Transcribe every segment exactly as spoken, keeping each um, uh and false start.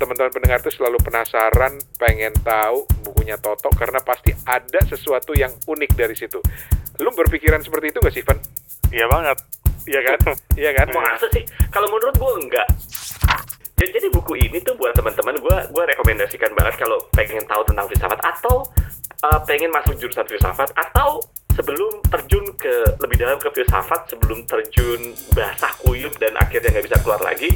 teman-teman pendengar tuh selalu penasaran, pengen tahu bukunya Toto karena pasti ada sesuatu yang unik dari situ. Lu berpikiran seperti itu gak sih, Van? Iya banget. Iya kan? Iya kan? Masa sih? Kalau menurut gue enggak. Jadi buku ini tuh buat teman-teman, gue gue rekomendasikan banget kalau pengen tahu tentang filsafat atau uh, pengen masuk jurusan filsafat atau sebelum terjun ke lebih dalam ke filsafat, sebelum terjun basah kuyup dan akhirnya nggak bisa keluar lagi.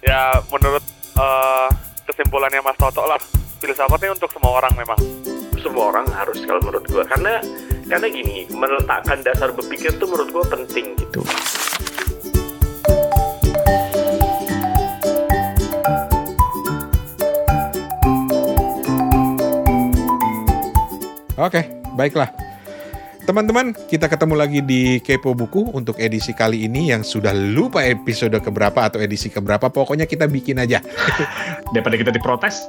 Ya menurut uh, kesimpulannya Mas Toto lah, filsafatnya untuk semua orang memang. Semua orang harus kalau menurut gue, karena karena gini, meletakkan dasar berpikir tuh menurut gue penting gitu. Oke, baiklah. Teman-teman, kita ketemu lagi di Kepo Buku untuk edisi kali ini yang sudah lupa episode keberapa atau edisi keberapa, pokoknya kita bikin aja. Daripada kita diprotes.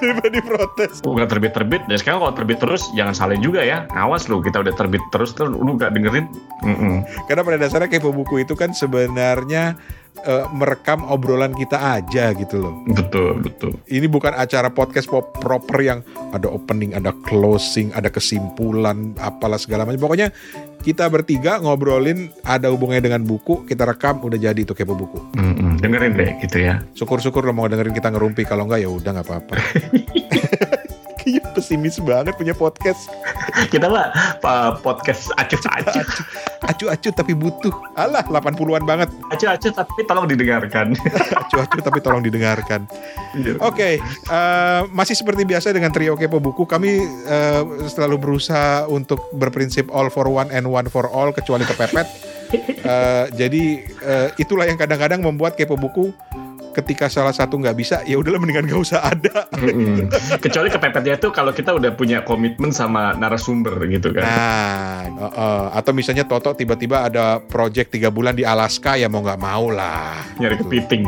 Daripada diprotes. Lu gak terbit-terbit, dan sekarang kalau terbit terus jangan salin juga ya. Awas lu, kita udah terbit terus, terus lu gak dengerin. Mm-mm. Karena pada dasarnya Kepo Buku itu kan sebenarnya uh, merekam obrolan kita aja gitu loh. Betul, betul. Ini bukan acara podcast proper yang ada opening, ada closing, ada kesimpulan, apalah segala macam. Pokoknya kita bertiga ngobrolin ada hubungannya dengan buku, kita rekam, udah jadi itu Kepo Buku. Mm-mm, dengerin deh gitu ya. Syukur-syukur lo mau dengerin kita ngerumpi, kalau enggak ya udah nggak apa-apa. Kayaknya pesimis banget punya podcast. Kita mah podcast acuh-acuh. Acuh-acuh tapi butuh. Alah delapan puluhan banget. Acuh-acuh tapi tolong didengarkan. Acuh-acuh tapi tolong didengarkan. Oke, okay, uh, masih seperti biasa dengan trio Kepo Buku, kami uh, selalu berusaha untuk berprinsip all for one and one for all kecuali kepepet. Uh, jadi uh, itulah yang kadang-kadang membuat Kepo Buku ketika salah satu nggak bisa, ya udahlah mendingan nggak usah ada. Mm-hmm. Kecuali kepepetnya itu kalau kita udah punya komitmen sama narasumber gitu kan. Nah, uh, uh, atau misalnya Toto tiba-tiba ada project tiga bulan di Alaska, ya mau nggak mau lah. Nyari gitu. Kepiting.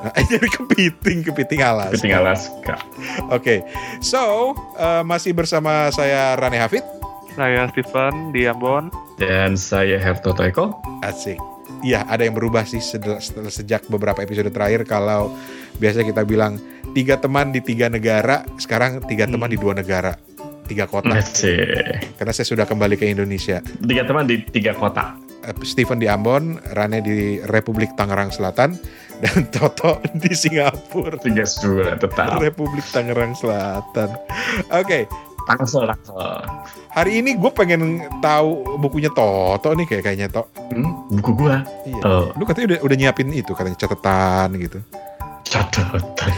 Nah, nyari kepiting, kepiting Alaska. Kepiting Alaska. Oke, okay. so uh, masih bersama saya Rane Hafid. Saya Stefan Diyambon. Dan saya Harto Toiko. Asik. Ya, ada yang berubah sih sejak beberapa episode terakhir. Kalau biasa kita bilang tiga teman di tiga negara, sekarang tiga teman hmm. di dua negara, tiga kota. Masih. Karena saya sudah kembali ke Indonesia. Tiga teman di tiga kota. Stephen di Ambon, Rane di Republik Tangerang Selatan, dan Toto di Singapura. Tiga sudah tetap. Republik Tangerang Selatan. Oke. Okay. Langsung, langsung. Hari ini gue pengen tahu bukunya Toto nih kayak kayaknya Toto. Hmm, buku gue. Iya. Uh. Lu katanya udah udah nyiapin itu katanya catatan gitu. Catatan.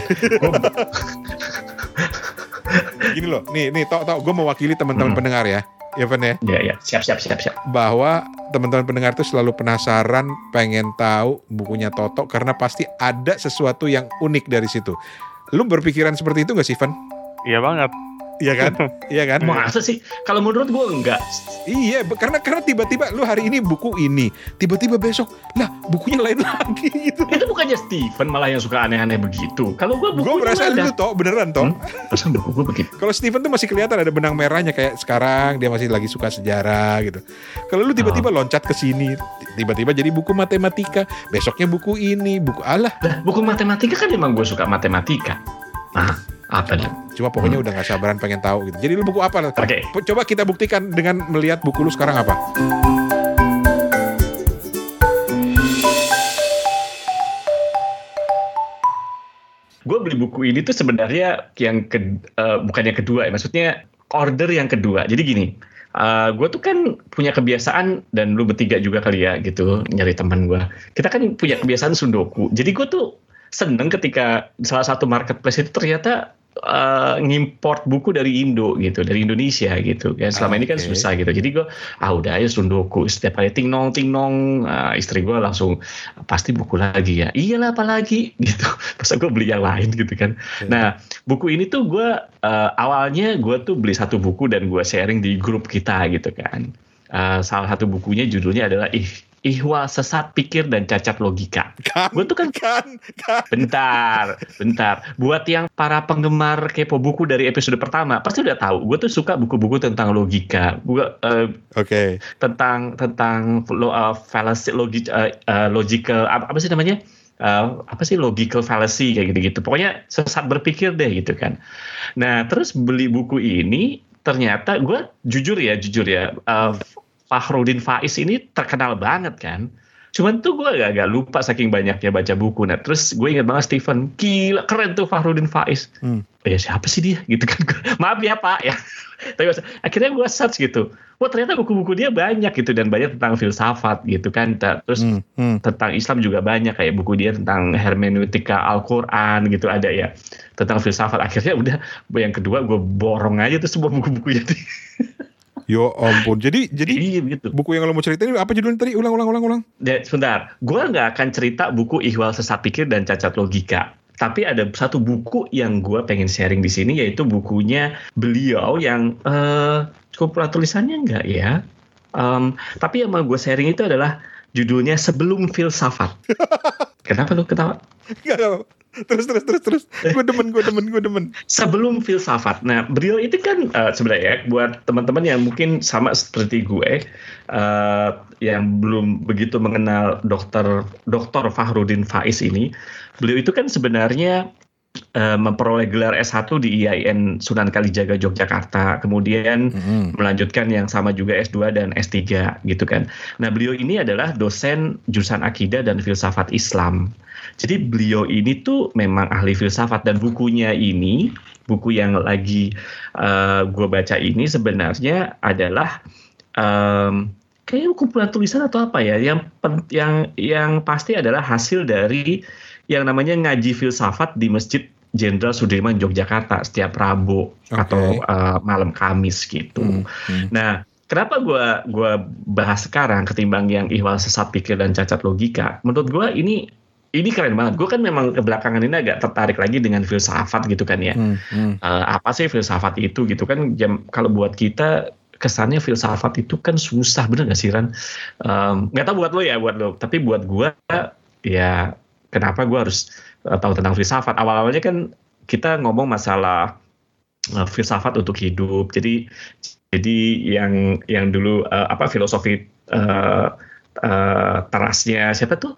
Gini loh, nih nih Toto, gue mewakili teman-teman hmm. pendengar ya. Evan ya. Iya iya, siap siap siap siap. Bahwa teman-teman pendengar tuh selalu penasaran, pengen tahu bukunya Toto karena pasti ada sesuatu yang unik dari situ. Lu berpikiran seperti itu nggak sih, Evan? Iya banget. Iya kan? Iya kan? Masa sih? Kalau menurut gue enggak. Iya, karena karena tiba-tiba lu hari ini buku ini, tiba-tiba besok lah bukunya lain lagi gitu. Itu bukannya Stephen malah yang suka aneh-aneh begitu. Kalau gue buku gue merasa lu toh beneran toh. Pesan hmm? buku gue begitu. Kalau Stephen tuh masih kelihatan ada benang merahnya kayak sekarang dia masih lagi suka sejarah gitu. Kalau lu tiba-tiba oh. loncat ke sini, tiba-tiba jadi buku matematika, besoknya buku ini, buku alah. Lah, buku matematika kan memang gue suka matematika. Ah, apa nih? Cuma pokoknya hmm. udah gak sabaran pengen tahu gitu. Jadi lu buku apa? Okay. Coba kita buktikan dengan melihat buku lu sekarang apa. Gue beli buku ini tuh sebenarnya yang ke, uh, bukannya kedua ya, maksudnya order yang kedua. Jadi gini, uh, gue tuh kan punya kebiasaan, dan lu bertiga juga kali ya gitu, nyari teman gue. Kita kan punya kebiasaan sundoku. Jadi gue tuh seneng ketika salah satu marketplace itu ternyata Uh, ngimport buku dari Indo gitu, dari Indonesia gitu kan. Selama okay. ini kan susah gitu. Jadi gue ah udah aja sundoku. Setiap kali ting nong ting nong, uh, istri gue langsung pasti buku lagi ya. Iyalah apalagi gitu. Pas gue beli yang lain gitu kan. Okay. Nah buku ini tuh gue uh, awalnya gue tuh beli satu buku dan gue sharing di grup kita gitu kan. Uh, salah satu bukunya judulnya adalah ih. Ihwal Sesat Pikir dan Cacat Logika. Gue tuh kan, kan, kan. Bentar, bentar. Buat yang para penggemar Kepo Buku dari episode pertama pasti udah tahu. Gue tuh suka buku-buku tentang logika. Gua, uh, okay. Tentang tentang lo, uh, fallacy, logi, uh, uh, logical apa, apa sih namanya? uh, apa sih logical fallacy kayak gitu-gitu. Pokoknya sesat berpikir deh gitu kan. Nah terus beli buku ini ternyata gue jujur ya jujur ya uh, Fahruddin Faiz ini terkenal banget kan. Cuman tuh gue agak lupa saking banyaknya baca buku. Nah terus gue ingat banget Stephen, gila keren tuh Fahruddin Faiz. Hmm. Ya siapa sih dia gitu kan. Maaf ya Pak ya. Tapi akhirnya gue search gitu. Wah ternyata buku-buku dia banyak gitu. Dan banyak tentang filsafat gitu kan. Terus hmm. Hmm. tentang Islam juga banyak. Kayak buku dia tentang hermeneutika Al-Quran gitu ada ya. Tentang filsafat. Akhirnya udah yang kedua gue borong aja tuh semua buku-bukunya tuh. Yo ampun. Jadi jadi iya, gitu. Buku yang lo mau ceritain apa judulnya tadi? Ulang ulang ulang ulang. Ya, sebentar. Gua enggak akan cerita buku Ihwal Sesat Pikir dan Cacat Logika. Tapi ada satu buku yang gua pengen sharing di sini yaitu bukunya beliau yang eh uh, tulisannya enggak ya. Um, tapi yang mau gua sharing itu adalah judulnya Sebelum Filsafat. Kenapa lu ketawa? Enggak apa-apa. Terus terus terus terus gue demen gue demen gue demen Sebelum Filsafat. Nah beliau itu kan uh, sebenarnya buat teman-teman yang mungkin sama seperti gue uh, yang belum begitu mengenal dokter dokter Fahruddin Faiz ini, beliau itu kan sebenarnya uh, memperoleh gelar S satu di I A I N Sunan Kalijaga Yogyakarta, kemudian mm-hmm. melanjutkan yang sama juga S dua dan S tiga gitu kan. Nah beliau ini adalah dosen jurusan akidah dan filsafat Islam. Jadi beliau ini tuh memang ahli filsafat dan bukunya ini, buku yang lagi uh, gue baca ini sebenarnya adalah um, kayaknya kumpulan tulisan atau apa ya, yang yang yang pasti adalah hasil dari yang namanya ngaji filsafat di Masjid Jenderal Sudirman Yogyakarta setiap Rabu okay. atau uh, malam Kamis gitu. Hmm, hmm. Nah. Kenapa gue gua bahas sekarang ketimbang yang Ihwal Sesat Pikir dan Cacat Logika? Menurut gue ini ini keren banget. Gue kan memang kebelakangan ini agak tertarik lagi dengan filsafat gitu kan ya. Hmm, hmm. Uh, apa sih filsafat itu gitu kan? Jam, kalau buat kita kesannya filsafat itu kan susah, bener nggak sih Ran? Um, gak tau buat lo ya, buat lo. Tapi buat gue ya kenapa gue harus uh, tahu tentang filsafat? Awal-awalnya kan kita ngomong masalah uh, filsafat untuk hidup. Jadi jadi yang yang dulu uh, apa filosofi uh, uh, terasnya siapa tuh?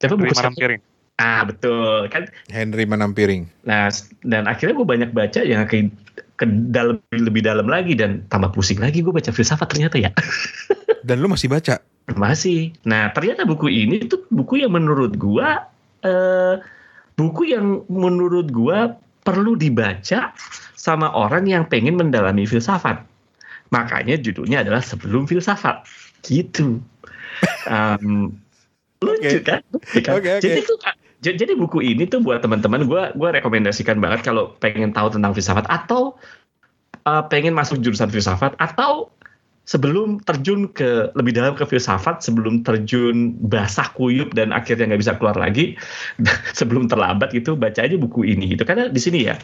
Tapi buku Manampiring. Ah betul kan. Henry Manampiring. Nah dan akhirnya gue banyak baca yang ke, ke dalam, lebih dalam lagi dan tambah pusing lagi gue baca filsafat ternyata ya. Dan lu masih baca? Masih. Nah ternyata buku ini tuh buku yang menurut gue eh, buku yang menurut gue perlu dibaca sama orang yang pengen mendalami filsafat. Makanya judulnya adalah Sebelum Filsafat. Gitu. Um, lucu okay. kan, kan? Okay, okay. Jadi tuh, jadi buku ini tuh buat teman-teman gue gue rekomendasikan banget kalau pengen tahu tentang filsafat atau uh, pengen masuk jurusan filsafat atau sebelum terjun ke lebih dalam ke filsafat, sebelum terjun basah kuyup dan akhirnya nggak bisa keluar lagi sebelum terlambat gitu, baca aja buku ini gitu. Karena di sini ya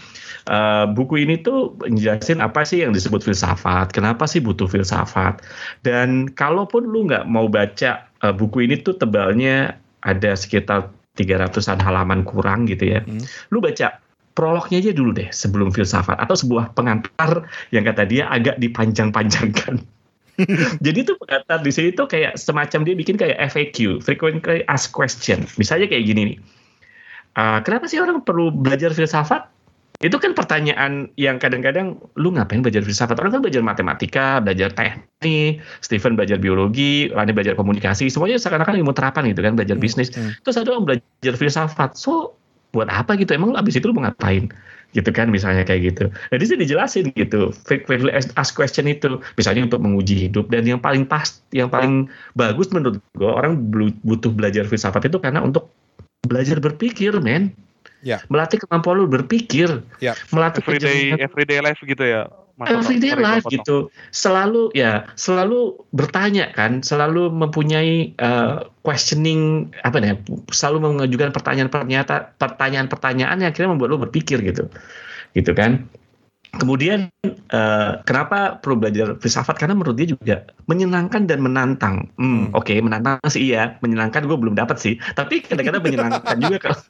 uh, buku ini tuh menjelaskan apa sih yang disebut filsafat, kenapa sih butuh filsafat, dan kalaupun lu nggak mau baca buku ini tuh tebalnya ada sekitar tiga ratusan halaman kurang gitu ya. Hmm. Lu baca prolognya aja dulu deh Sebelum Filsafat atau sebuah pengantar yang kata dia agak dipanjang-panjangkan. Jadi tuh pengantar di sini tuh kayak semacam dia bikin kayak F A Q, frequently asked question. Misalnya kayak gini nih. Uh, kenapa sih orang perlu belajar filsafat? Itu kan pertanyaan yang kadang-kadang lu ngapain belajar filsafat? Orang kan belajar matematika, belajar teknik, Stephen belajar biologi, Rane belajar komunikasi, semuanya seakan-akan ilmu terapan gitu kan, belajar bisnis. Mm-hmm. Terus ada orang belajar filsafat, so buat apa gitu? Emang lu abis itu lu mau ngapain? Gitu kan misalnya kayak gitu. Nah disini dijelasin gitu, frequently asked question itu, misalnya untuk menguji hidup. Dan yang paling pas, yang paling bagus menurut gue, orang butuh belajar filsafat itu karena untuk belajar berpikir, men. Ya. Melatih kemampuan lu berpikir, ya. Melatih everyday, everyday life gitu ya. Masa everyday life potong. Gitu, selalu ya, selalu bertanya kan, selalu mempunyai uh, questioning apa nih, selalu mengajukan pertanyaan-pertanyaan, pertanyaan-pertanyaan yang akhirnya membuat lu berpikir gitu, gitu kan. Kemudian uh, kenapa perlu belajar filsafat? Karena menurut dia juga menyenangkan dan menantang. Hmm, hmm. Oke, okay, menantang sih iya, menyenangkan gue belum dapat sih, tapi kadang-kadang menyenangkan juga kalau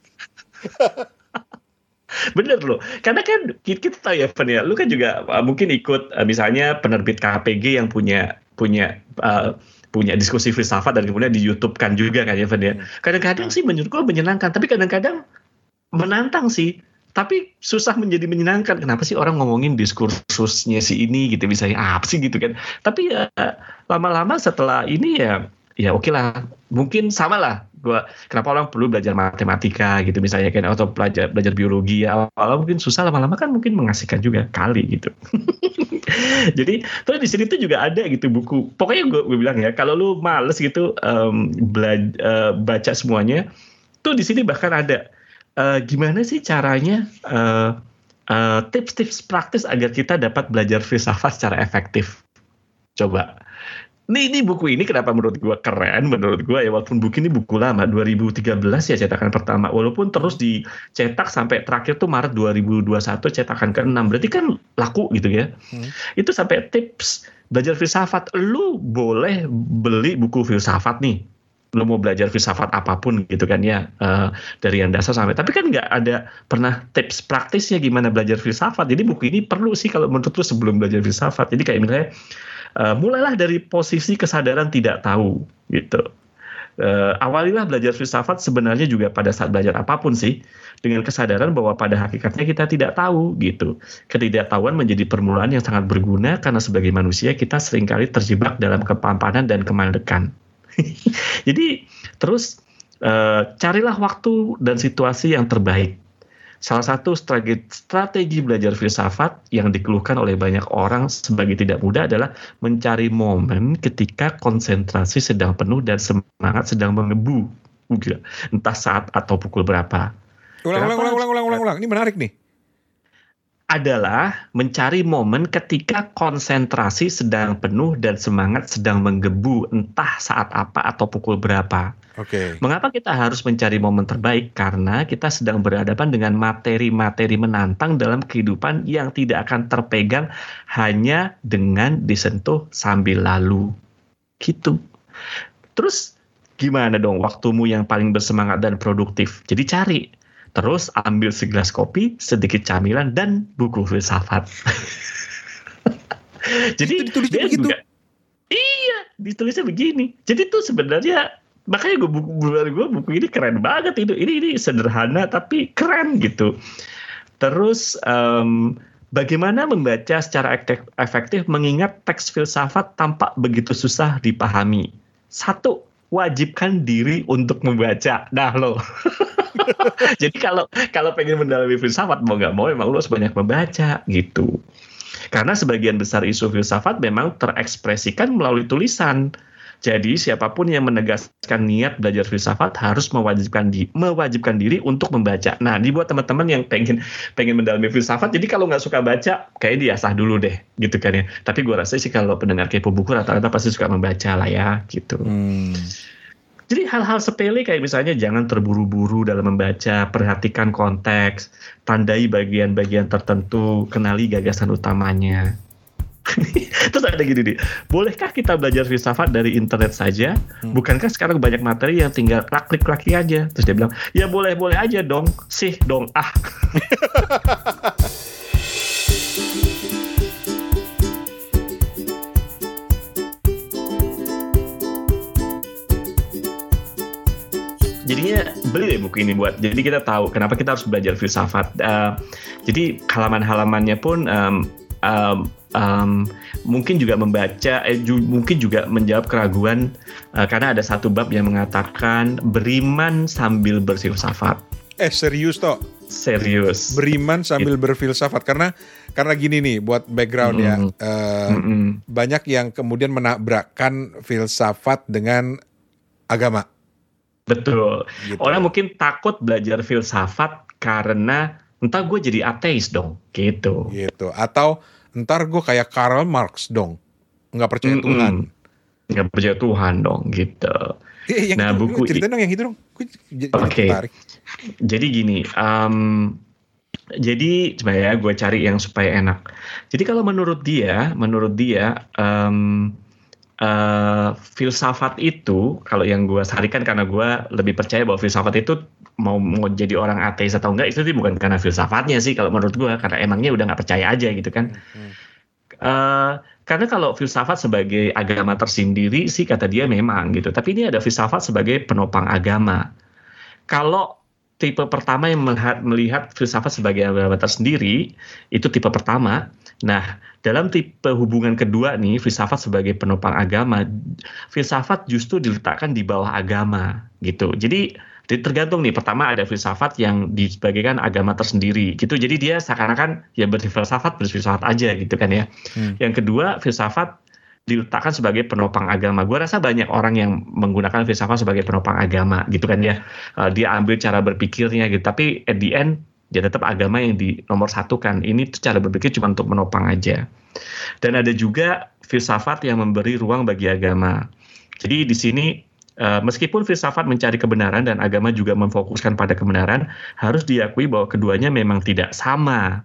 bener loh, karena kan kita tahu ya, Evan ya, lu kan juga uh, mungkin ikut uh, misalnya penerbit K P G yang punya punya uh, punya diskusi filsafat dan kemudian di YouTube-kan juga kan Evan ya. Kadang-kadang sih menurut gue menyenangkan, tapi kadang-kadang menantang sih. Tapi susah menjadi menyenangkan. Kenapa sih orang ngomongin diskursusnya si ini gitu, misalnya ah, apa sih gitu kan. Tapi ya lama-lama setelah ini ya ya oke lah, mungkin sama lah gua, kenapa orang perlu belajar matematika gitu misalnya kan, atau belajar belajar biologi ya, awal-awal mungkin susah, lama-lama kan mungkin mengasihkan juga kali gitu. Jadi terus di sini tuh juga ada gitu buku, pokoknya gue gue bilang ya, kalau lu males gitu um, bela- uh, baca semuanya tuh di sini bahkan ada uh, gimana sih caranya uh, uh, tips-tips praktis agar kita dapat belajar filsafat secara efektif. Coba Nih, ini buku ini kenapa menurut gue keren, menurut gue ya, walaupun buku ini buku lama, dua ribu tiga belas ya cetakan pertama, walaupun terus dicetak sampai terakhir tuh Maret dua ribu dua puluh satu cetakan keenam, berarti kan laku gitu ya. Hmm. Itu sampai tips belajar filsafat, lu boleh beli buku filsafat nih, lu mau belajar filsafat apapun gitu kan ya, uh, dari yang dasar sampai, tapi kan nggak ada pernah tips praktisnya gimana belajar filsafat. Jadi buku ini perlu sih kalau menurut lu sebelum belajar filsafat. Jadi kayak misalnya Uh, mulailah dari posisi kesadaran tidak tahu gitu. Uh, awalilah belajar filsafat sebenarnya juga pada saat belajar apapun sih, dengan kesadaran bahwa pada hakikatnya kita tidak tahu gitu. Ketidaktahuan menjadi permulaan yang sangat berguna karena sebagai manusia kita seringkali terjebak dalam kepampanan dan kemandekan. Jadi terus uh, carilah waktu dan situasi yang terbaik. Salah satu strategi belajar filsafat yang dikeluhkan oleh banyak orang sebagai tidak mudah adalah mencari momen ketika konsentrasi sedang penuh dan semangat sedang mengebu. Gila. Entah saat atau pukul berapa. Ulang-ulang-ulang-ulang-ulang. Ini menarik nih. Adalah mencari momen ketika konsentrasi sedang penuh dan semangat sedang menggebu, entah saat apa atau pukul berapa. Oke. Okay. Mengapa kita harus mencari momen terbaik? Karena kita sedang berhadapan dengan materi-materi menantang dalam kehidupan yang tidak akan terpegang hanya dengan disentuh sambil lalu. Gitu. Terus gimana dong waktumu yang paling bersemangat dan produktif? Jadi cari. Terus ambil segelas kopi, sedikit camilan, dan buku filsafat. Jadi itu ditulisnya begitu? Juga, iya, ditulisnya begini. Jadi tuh sebenarnya, makanya gue buku, gue buku ini keren banget. Itu. Ini ini sederhana tapi keren gitu. Terus um, bagaimana membaca secara efektif mengingat teks filsafat tampak begitu susah dipahami. Satu, wajibkan diri untuk membaca. Nah lo. Jadi kalau kalau pengen mendalami filsafat, mau nggak mau emang lu harus banyak membaca gitu. Karena sebagian besar isu filsafat memang terekspresikan melalui tulisan. Jadi siapapun yang menegaskan niat belajar filsafat harus mewajibkan di, mewajibkan diri untuk membaca. Nah, ini buat teman-teman yang pengen pengen mendalami filsafat. Jadi kalau nggak suka baca, kayaknya diasah dulu deh, gitu kan ya. Tapi gue rasa sih kalau pendengar Kepo Buku rata-rata pasti suka membaca lah ya, gitu. Hmm. Jadi hal-hal sepele kayak misalnya jangan terburu-buru dalam membaca, perhatikan konteks, tandai bagian-bagian tertentu, kenali gagasan utamanya. Terus ada gini nih, bolehkah kita belajar filsafat dari internet saja? Bukankah sekarang banyak materi yang tinggal klik-klik aja? Terus dia bilang, ya boleh-boleh aja dong, sih dong ah. Jadinya beli deh buku ini buat, jadi kita tahu kenapa kita harus belajar filsafat. Uh, jadi halaman-halamannya pun um, um, um, mungkin juga membaca, eh, ju- mungkin juga menjawab keraguan uh, karena ada satu bab yang mengatakan beriman sambil berfilsafat. Eh serius toh? Serius. Beriman sambil It. berfilsafat karena karena gini nih buat background mm. ya, uh, banyak yang kemudian menabrakkan filsafat dengan agama. Betul. Gitu. Orang mungkin takut belajar filsafat karena entar gue jadi ateis dong, gitu. Gitu. Atau entar gue kayak Karl Marx dong, nggak percaya Mm-mm. Tuhan. Nggak percaya Tuhan dong, gitu. Eh, nah itu, buku cerita dong yang itu dong. Oke. Okay. Jadi gini. Um, jadi coba ya gue cari yang supaya enak. Jadi kalau menurut dia, menurut dia. Um, Uh, filsafat itu kalau yang gue sarikan, karena gue lebih percaya bahwa filsafat itu mau mau jadi orang ateis atau enggak itu bukan karena filsafatnya sih kalau menurut gue, karena emangnya udah nggak percaya aja gitu kan. hmm. uh, Karena kalau filsafat sebagai agama tersendiri sih kata dia memang gitu. Tapi ini ada filsafat sebagai penopang agama. Kalau tipe pertama yang melihat filsafat sebagai agama tersendiri, itu tipe pertama. Nah, dalam tipe hubungan kedua nih, filsafat sebagai penopang agama, filsafat justru diletakkan di bawah agama gitu. Jadi tergantung nih, pertama ada filsafat yang disebagaikan agama tersendiri gitu. Jadi dia seakan-akan ya berfilsafat, berfilsafat aja gitu kan ya. Hmm. Yang kedua, filsafat diletakkan sebagai penopang agama. Gua rasa banyak orang yang menggunakan filsafat sebagai penopang agama gitu kan ya. Dia ambil cara berpikirnya gitu. Tapi at the end, dia tetap agama yang di nomor satu kan. Ini cara berpikir cuma untuk menopang aja. Dan ada juga filsafat yang memberi ruang bagi agama. Jadi di sini, meskipun filsafat mencari kebenaran dan agama juga memfokuskan pada kebenaran, harus diakui bahwa keduanya memang tidak sama.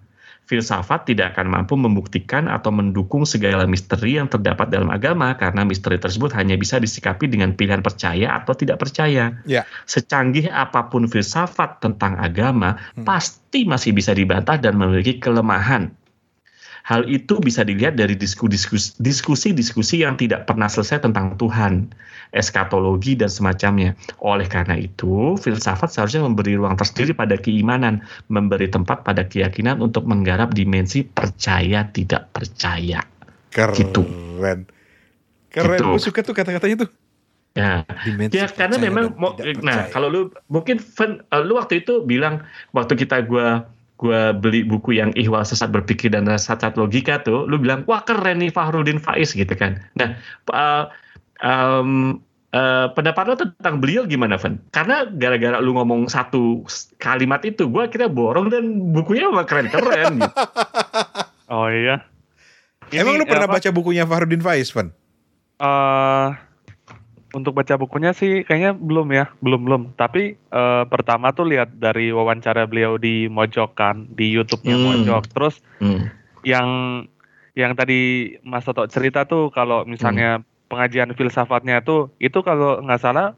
Filsafat tidak akan mampu membuktikan atau mendukung segala misteri yang terdapat dalam agama, karena misteri tersebut hanya bisa disikapi dengan pilihan percaya atau tidak percaya. Yeah. Secanggih apapun filsafat tentang agama, hmm. pasti masih bisa dibantah dan memiliki kelemahan. Hal itu bisa dilihat dari diskusi-diskusi yang tidak pernah selesai tentang Tuhan, eskatologi, dan semacamnya. Oleh karena itu, filsafat seharusnya memberi ruang tersendiri pada keimanan, memberi tempat pada keyakinan untuk menggarap dimensi percaya tidak percaya. Keren. Gitu. Keren, gitu. Gue suka tuh kata-katanya tuh. Ya, ya karena memang, mo- nah kalau lu, mungkin fen, lu waktu itu bilang, waktu kita gua gue beli buku yang Ihwal Sesat Berpikir dan Cacat Logika tuh, lu bilang, wah keren nih Fahruddin Faiz gitu kan. Nah, uh, um, uh, pendapat lu tentang beliau gimana, Van? Karena gara-gara lu ngomong satu kalimat itu, gue akhirnya borong dan bukunya emang keren-keren gitu. Oh iya? Ini, emang lu pernah apa? Baca bukunya Fahruddin Faiz, Van? Uh, untuk baca bukunya sih kayaknya belum ya, belum-belum. Tapi Uh, pertama tuh lihat dari wawancara beliau di Mojok kan, di YouTube-nya mm. Mojok. Terus mm. yang yang tadi Mas Toto cerita tuh kalau misalnya mm. pengajian filsafatnya tuh itu kalau nggak salah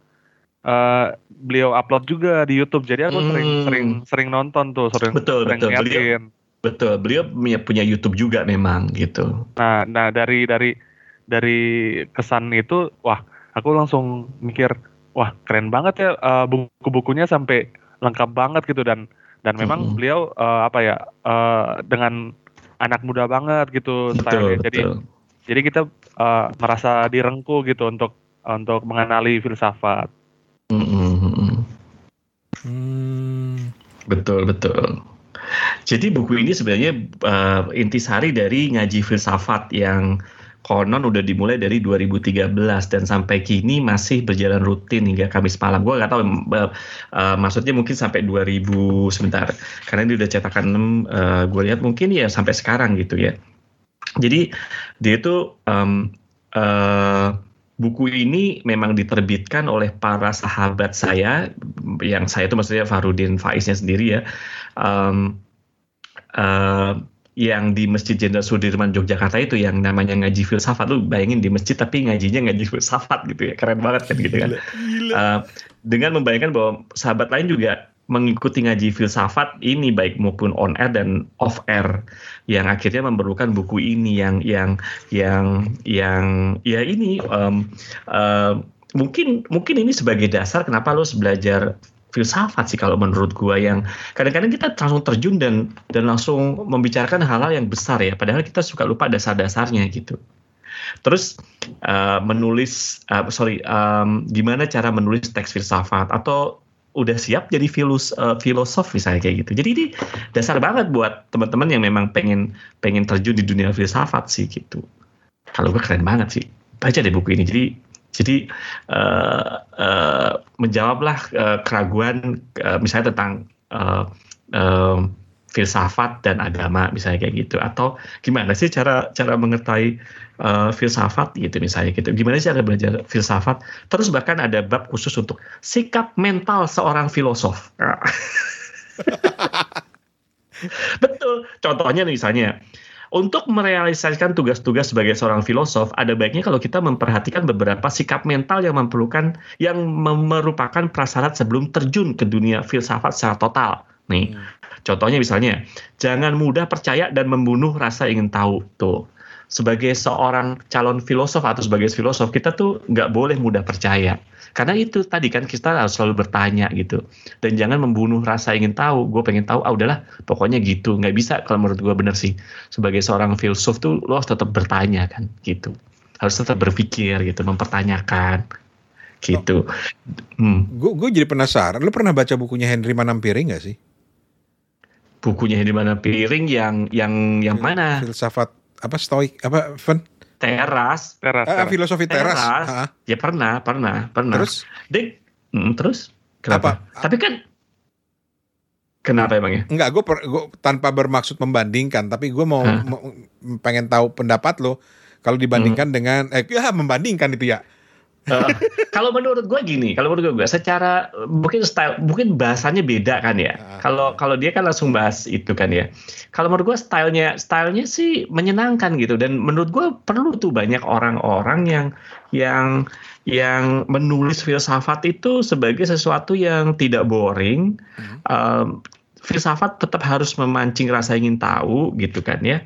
uh, beliau upload juga di YouTube. Jadi aku mm. sering sering sering nonton tuh, sering betul, sering betul. Beliau, betul, beliau punya YouTube juga memang gitu. Nah, nah dari dari dari kesan itu, wah, aku langsung mikir, wah keren banget ya, uh, buku-bukunya sampai lengkap banget gitu, dan dan memang mm-hmm. beliau uh, apa ya uh, dengan anak muda banget gitu style-nya. Jadi betul. Jadi kita uh, merasa direngkuh gitu untuk untuk mengenali filsafat. Mm-hmm. Hmm. Betul betul. Jadi buku ini sebenarnya uh, intisari dari Ngaji Filsafat yang konon udah dimulai dari dua ribu tiga belas dan sampai kini masih berjalan rutin hingga Kamis malam. Gue nggak tahu uh, uh, maksudnya mungkin sampai dua ribu sebentar, karena ini udah cetakan enam. Uh, gue lihat mungkin ya sampai sekarang gitu ya. Jadi dia itu um, uh, buku ini memang diterbitkan oleh para sahabat saya, yang saya itu maksudnya Fahruddin Faiznya sendiri ya. Um, uh, yang di Masjid Jenderal Sudirman Yogyakarta itu, yang namanya Ngaji Filsafat. Lu bayangin di masjid tapi ngajinya ngaji filsafat gitu ya, keren banget kan gitu kan. Uh, dengan membayangkan bahwa sahabat lain juga mengikuti Ngaji Filsafat ini, baik maupun on air dan off air, yang akhirnya memerlukan buku ini yang yang yang yang ya ini um, uh, mungkin mungkin ini sebagai dasar kenapa lu belajar filsafat sih kalau menurut gua, yang kadang-kadang kita langsung terjun dan dan langsung membicarakan hal-hal yang besar ya, padahal kita suka lupa dasar-dasarnya gitu. Terus uh, menulis uh, sorry um, gimana cara menulis teks filsafat, atau udah siap jadi filus, uh, filosof misalnya kayak gitu. Jadi ini dasar banget buat teman-teman yang memang pengen pengen terjun di dunia filsafat sih gitu. Kalau gua keren banget sih, baca deh buku ini. Jadi Jadi uh, uh, menjawablah uh, keraguan uh, misalnya tentang uh, uh, filsafat dan agama misalnya kayak gitu, atau gimana sih cara cara mengetahui uh, filsafat gitu misalnya gitu. Gimana sih cara belajar filsafat? Terus bahkan ada bab khusus untuk sikap mental seorang filosof. Betul. Contohnya misalnya, untuk merealisasikan tugas-tugas sebagai seorang filosof, ada baiknya kalau kita memperhatikan beberapa sikap mental yang memerlukan, yang merupakan prasyarat sebelum terjun ke dunia filsafat secara total. Nih, hmm. contohnya misalnya, jangan mudah percaya dan membunuh rasa ingin tahu. Tuh, sebagai seorang calon filosof atau sebagai filosof, kita tuh nggak boleh mudah percaya. Karena itu tadi kan kita harus selalu bertanya gitu. Dan jangan membunuh rasa ingin tahu. Gue pengen tahu, ah udahlah pokoknya gitu. Nggak bisa kalau menurut gue, bener sih. Sebagai seorang filsuf tuh lo harus tetap bertanya kan gitu. Harus tetap berpikir gitu, mempertanyakan gitu. Oh. Hmm. Gue jadi penasaran, lo pernah baca bukunya Henry Manampiring nggak sih? Bukunya Henry Manampiring yang yang yang mana? Filsafat. Apa stoik apa Fen? Teras, teras, ah, teras. Filosofi teras. teras. Ya pernah, pernah, pernah. Terus, Dik, mm, terus kenapa? Apa? Tapi kan kenapa emangnya? Enggak, gue tanpa bermaksud membandingkan, tapi gue mau m- pengen tahu pendapat lo kalau dibandingkan hmm. dengan eh ya membandingkan itu ya. uh, kalau menurut gue gini, kalau menurut gue secara mungkin style, mungkin bahasanya beda kan ya. Kalau kalau dia kan langsung bahas itu kan ya. Kalau menurut gue stylenya, stylenya sih menyenangkan gitu. Dan menurut gue perlu tuh banyak orang-orang yang yang yang menulis filsafat itu sebagai sesuatu yang tidak boring. Hmm. Um, filsafat tetap harus memancing rasa ingin tahu gitu kan ya.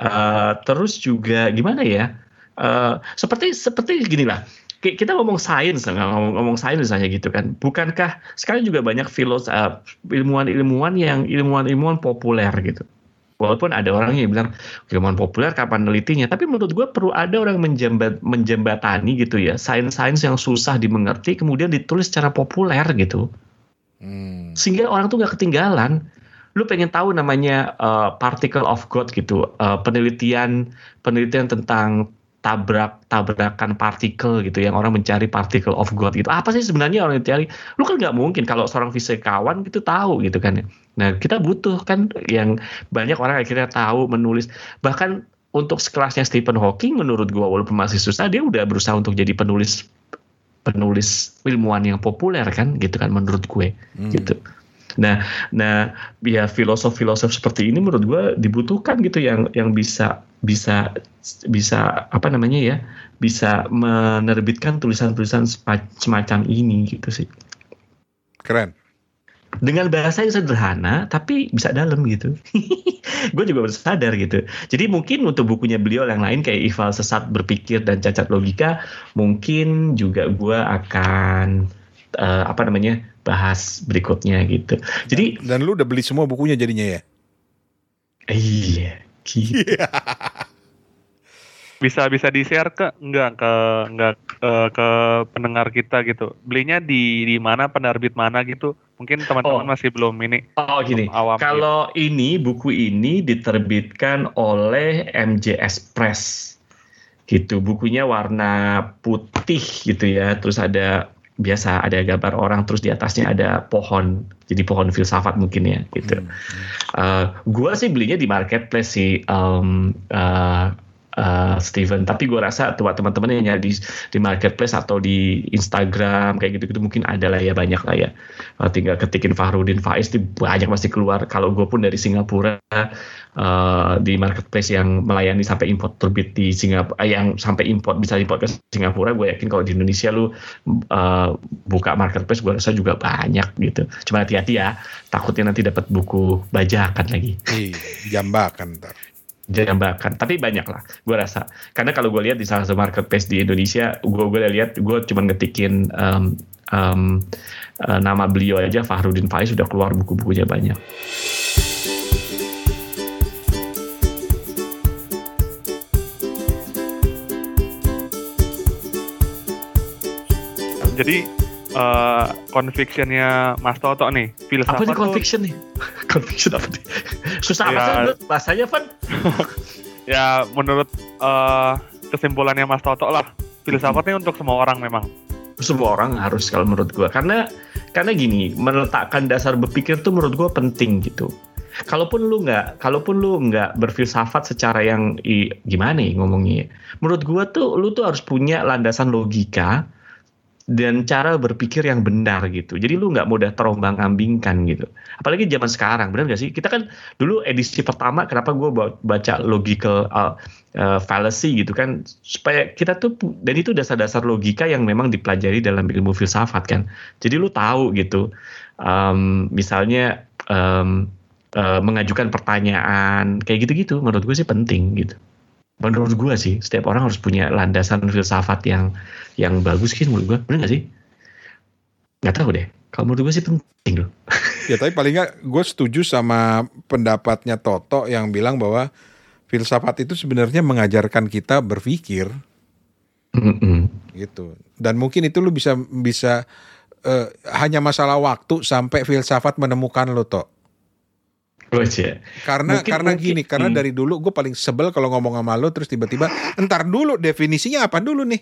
Uh, terus juga gimana ya? Uh, seperti seperti ginilah. Kita ngomong sains, ngomong, ngomong sains misalnya gitu kan. Bukankah sekarang juga banyak filosof, uh, ilmuwan-ilmuwan yang ilmuwan-ilmuwan populer gitu. Walaupun ada orang yang bilang ilmuwan populer kapan nelitinya, tapi menurut gue perlu ada orang menjembat, menjembatani gitu ya. Sains-sains yang susah dimengerti kemudian ditulis secara populer gitu. Hmm. Sehingga orang tuh gak ketinggalan. Lu pengen tahu namanya uh, particle of God gitu, uh, penelitian penelitian tentang tabrak tabrakan partikel gitu, yang orang mencari particle of God gitu. Apa sih sebenarnya orang yang cari? Lu kan nggak mungkin kalau seorang fisikawan gitu tahu gitu kan. Nah kita butuh kan yang banyak orang akhirnya tahu menulis. Bahkan untuk sekelasnya Stephen Hawking menurut gua walaupun masih susah, dia udah berusaha untuk jadi penulis penulis ilmuwan yang populer kan gitu kan menurut gue hmm. gitu. Nah, nah, ya filosof-filosof seperti ini menurut gue dibutuhkan gitu, yang yang bisa bisa bisa apa namanya ya, bisa menerbitkan tulisan-tulisan semacam ini gitu sih. Keren. Dengan bahasa yang sederhana tapi bisa dalam gitu. Gue juga baru sadar gitu. Jadi mungkin untuk bukunya beliau yang lain kayak Ihwal Sesat Berpikir dan Cacat Logika, mungkin juga gue akan uh, apa namanya? bahas berikutnya gitu. Jadi dan, dan lu udah beli semua bukunya jadinya ya? Iya. Gitu. Bisa bisa di-share ke enggak ke enggak ke, ke pendengar kita gitu. Belinya di di mana, penerbit mana gitu. Mungkin teman-teman oh. masih belum ini. Oh gini. Kalau gitu. Ini buku ini diterbitkan oleh M J Express. Gitu. Bukunya warna putih gitu ya. Terus ada biasa ada gambar orang, terus di atasnya ada pohon, jadi pohon filsafat mungkin ya gitu. Hmm. Uh, gua sih belinya di marketplace sih um, uh, uh, Steven, tapi gua rasa buat teman-teman yang nyari di, di marketplace atau di Instagram kayak gitu-gitu mungkin ada lah ya, banyak lah ya. Uh, tinggal ketikin Fahruddin Faiz, banyak masih keluar. Kalau gua pun dari Singapura uh, di marketplace yang melayani sampai import terbit di Singapura, yang sampai import bisa import ke Singapura, gue yakin kalau di Indonesia lu uh, buka marketplace gue rasa juga banyak gitu. Cuma hati-hati ya, takutnya nanti dapat buku bajakan lagi. Iya, jambakan ntar. Jambakan, tapi banyak lah gue rasa. Karena kalau gue lihat di salah satu marketplace di Indonesia, gue gue lihat gue cuma ngetikin um, um, uh, nama beliau aja, Fahruddin Faiz, sudah keluar buku-bukunya banyak. Jadi uh, conviction-nya Mas Toto nih, filsafat. Apa sih conviction nih? Conviction apa sih? Susah ya, apa sih bahasanya, Van? Ya menurut uh, kesimpulannya Mas Toto lah, filsafatnya hmm. untuk semua orang memang. Semua orang harus kalau menurut gue, karena karena gini, meletakkan dasar berpikir tuh menurut gue penting gitu. Kalaupun lu nggak, kalaupun lu nggak berfilsafat secara yang i, gimana ya ngomongnya, menurut gue tuh lu tuh harus punya landasan logika dan cara berpikir yang benar gitu. Jadi lu nggak mudah terombang-ambingkan gitu. Apalagi zaman sekarang, benar nggak sih? Kita kan dulu edisi pertama, kenapa gue baca logical uh, uh, fallacy gitu kan? Supaya kita tuh, dan itu dasar-dasar logika yang memang dipelajari dalam ilmu filsafat kan. Jadi lu tahu gitu, um, misalnya um, uh, mengajukan pertanyaan kayak gitu-gitu. Menurut gue sih penting gitu. Menurut gue sih, setiap orang harus punya landasan filsafat yang yang bagus sih menurut gue. Bener gak sih? Gak tahu deh. Kalau menurut gue sih penting loh. Ya tapi paling gak gue setuju sama pendapatnya Toto yang bilang bahwa filsafat itu sebenarnya mengajarkan kita berpikir. Mm-mm. Gitu. Dan mungkin itu lu bisa bisa uh, hanya masalah waktu sampai filsafat menemukan lu, Tok. Lucu. Karena mungkin, karena mungkin, gini, hmm. karena dari dulu gue paling sebel kalau ngomong sama lo terus tiba-tiba entar dulu definisinya apa dulu nih.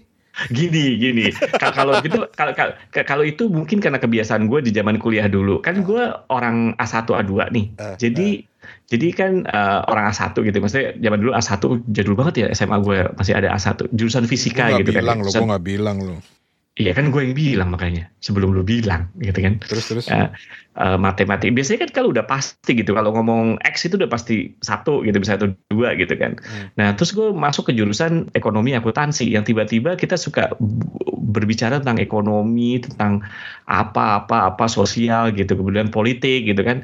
Gini, gini. Kalau gitu kalau kalau itu mungkin karena kebiasaan gue di zaman kuliah dulu. Kan gue orang A satu A dua nih. Uh, jadi uh. jadi kan uh, orang A satu gitu. Maksudnya zaman dulu A satu jadul banget ya, S M A gue masih ada A satu jurusan fisika gitu kan. Gue enggak bilang lo. Iya kan gue yang bilang makanya sebelum lu bilang gitu kan. Terus terus. Uh, uh, matematik biasanya kan kalau udah pasti gitu kalau ngomong X itu udah pasti satu gitu bisa atau dua gitu kan. Hmm. Nah terus gue masuk ke jurusan ekonomi akuntansi yang tiba-tiba kita suka berbicara tentang ekonomi tentang apa-apa-apa sosial gitu kemudian politik gitu kan.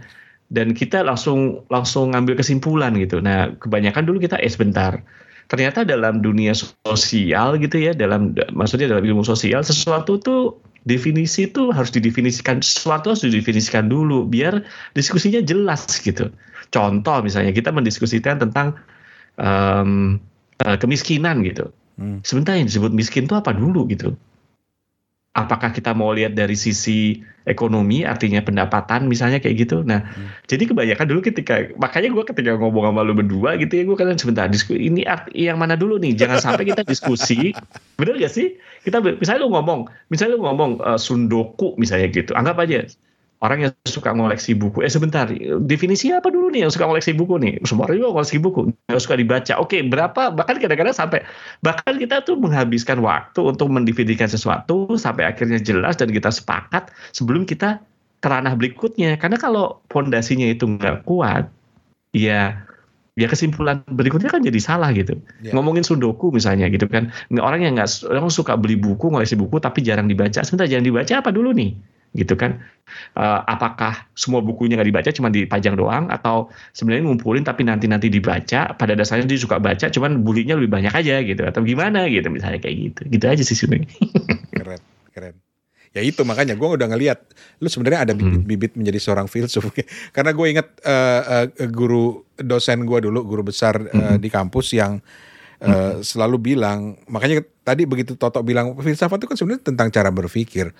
Dan kita langsung langsung ngambil kesimpulan gitu. Nah kebanyakan dulu kita eh sebentar. Ternyata dalam dunia sosial gitu ya, dalam maksudnya dalam ilmu sosial sesuatu tuh definisi tuh harus didefinisikan, sesuatu harus didefinisikan dulu biar diskusinya jelas gitu. Contoh misalnya kita mendiskusikan tentang um, uh, kemiskinan gitu. Hmm. Sebentar yang disebut miskin tuh apa dulu gitu? Apakah kita mau lihat dari sisi ekonomi artinya pendapatan misalnya kayak gitu. Nah, hmm. jadi kebanyakan dulu ketika makanya gue ketika ngomong sama lu berdua gitu ya gue kan sebentar diskusi ini art, yang mana dulu nih jangan sampai kita diskusi. Bener gak sih? Kita misalnya lu ngomong, misalnya lu ngomong uh, sundoku misalnya gitu. Anggap aja orang yang suka ngoleksi buku, eh sebentar, definisi apa dulu nih yang suka ngoleksi buku nih? Semua orang juga ngoleksi buku, yang suka dibaca. Oke, berapa? Bahkan kadang-kadang sampai, bahkan kita tuh menghabiskan waktu untuk mendefinisikan sesuatu sampai akhirnya jelas dan kita sepakat sebelum kita ke ranah berikutnya. Karena kalau fondasinya itu nggak kuat, ya ya kesimpulan berikutnya kan jadi salah gitu. Yeah. Ngomongin sundoku misalnya gitu kan, orang yang nggak orang suka beli buku, ngoleksi buku tapi jarang dibaca. Sebentar, jarang dibaca apa dulu nih? Gitu kan, uh, apakah semua bukunya nggak dibaca cuma dipajang doang atau sebenarnya ngumpulin tapi nanti-nanti dibaca pada dasarnya dia suka baca cuman bulinya lebih banyak aja gitu atau gimana gitu misalnya kayak gitu gitu aja sih sebenarnya. Keren, keren. Ya itu makanya gue udah ngelihat lu sebenarnya ada bibit-bibit menjadi seorang filsuf karena gue inget uh, uh, guru dosen gue dulu guru besar uh, di kampus yang uh, selalu bilang makanya tadi begitu Toto bilang filsafat itu kan sebenarnya tentang cara berpikir.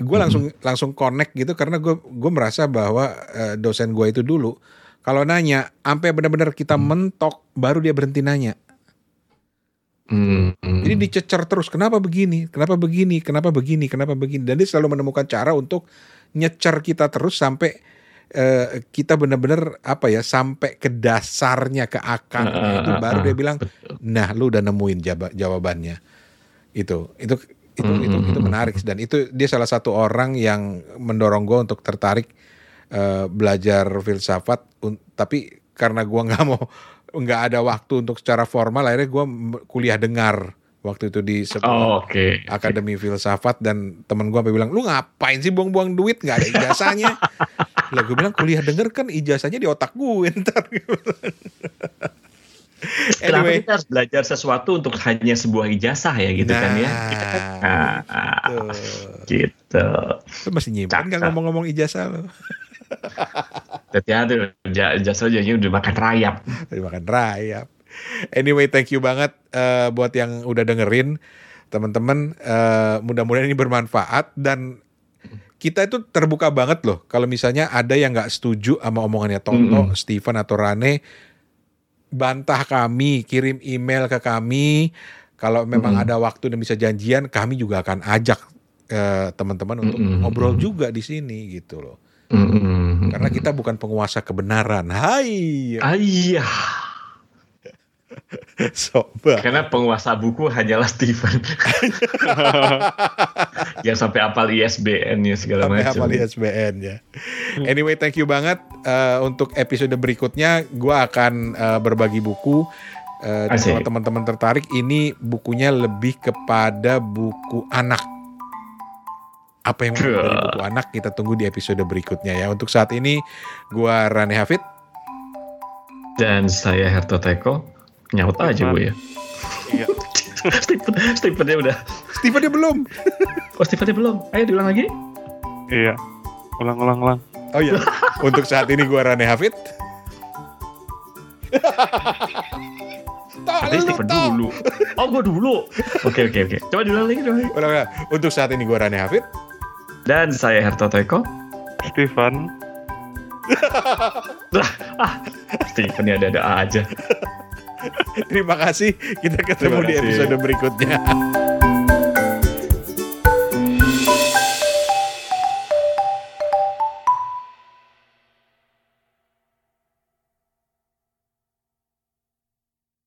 Gue langsung mm-hmm. langsung connect gitu karena gue gue merasa bahwa uh, dosen gue itu dulu kalau nanya sampai benar-benar kita mm. mentok baru dia berhenti nanya. Mm-hmm. Jadi dicecer terus kenapa begini, kenapa begini, kenapa begini, kenapa begini dan dia selalu menemukan cara untuk nyecer kita terus sampai uh, kita benar-benar apa ya sampai ke dasarnya ke akarnya uh, itu baru uh, uh, dia bilang nah lu udah nemuin jawab- jawabannya itu itu. Itu, itu itu menarik dan itu dia salah satu orang yang mendorong gue untuk tertarik uh, belajar filsafat un- tapi karena gue nggak mau nggak ada waktu untuk secara formal akhirnya gue kuliah dengar waktu itu di sebuah oh, okay. akademi filsafat dan temen gue sampai bilang lu ngapain sih buang-buang duit nggak ada ijazahnya lah gue bilang kuliah dengar kan ijazahnya di otak gue ntar Anyway. Kenapa kita harus belajar sesuatu untuk hanya sebuah ijazah ya gitu nah, kan ya nah, gitu, gitu. Lu masih nyimpen gak ngomong-ngomong ijazah lo? Hati-hati loh ijazah jadinya udah makan rayap udah makan rayap. Anyway thank you banget uh, buat yang udah dengerin teman-teman uh, mudah-mudahan ini bermanfaat dan kita itu terbuka banget loh kalau misalnya ada yang gak setuju sama omongannya Toto, mm-hmm. Stephen atau Rane bantah kami, kirim email ke kami. Kalau memang mm-hmm. ada waktu dan bisa janjian, kami juga akan ajak eh, teman-teman mm-hmm. untuk ngobrol juga di sini gitu loh. Mm-hmm. Karena kita bukan penguasa kebenaran. Hai. Ayah. Sobat. Karena penguasa buku hanyalah Stephen. Yang sampai hafal I S B N-nya segala sampai macam. Sampai hafal I S B N-nya. Anyway, thank you banget uh, untuk episode berikutnya. Gue akan uh, berbagi buku uh, kalau teman-teman tertarik. Ini bukunya lebih kepada buku anak. Apa yang menarik dari buku anak kita tunggu di episode berikutnya ya. Untuk saat ini gue Rane Hafid dan saya Harto Toiko. Nyaut aja gue ya. Iya. Stephen, Stephennya udah. Stephennya belum. Oh, Stephennya belum. Ayo diulang lagi. Iya. Ulang-ulang-ulang. Oh iya. Untuk saat ini gue Rane Hafid. Tadi Stephen dulu. Oh, gue dulu. Oke, oke, oke. Coba diulang lagi, coba. Ulang-ulang. Untuk saat ini gue Rane Hafid. Dan saya Harto Toiko. Stephen. Ah, Stephen ini ada-ada aja. Terima kasih. Kita ketemu di episode berikutnya.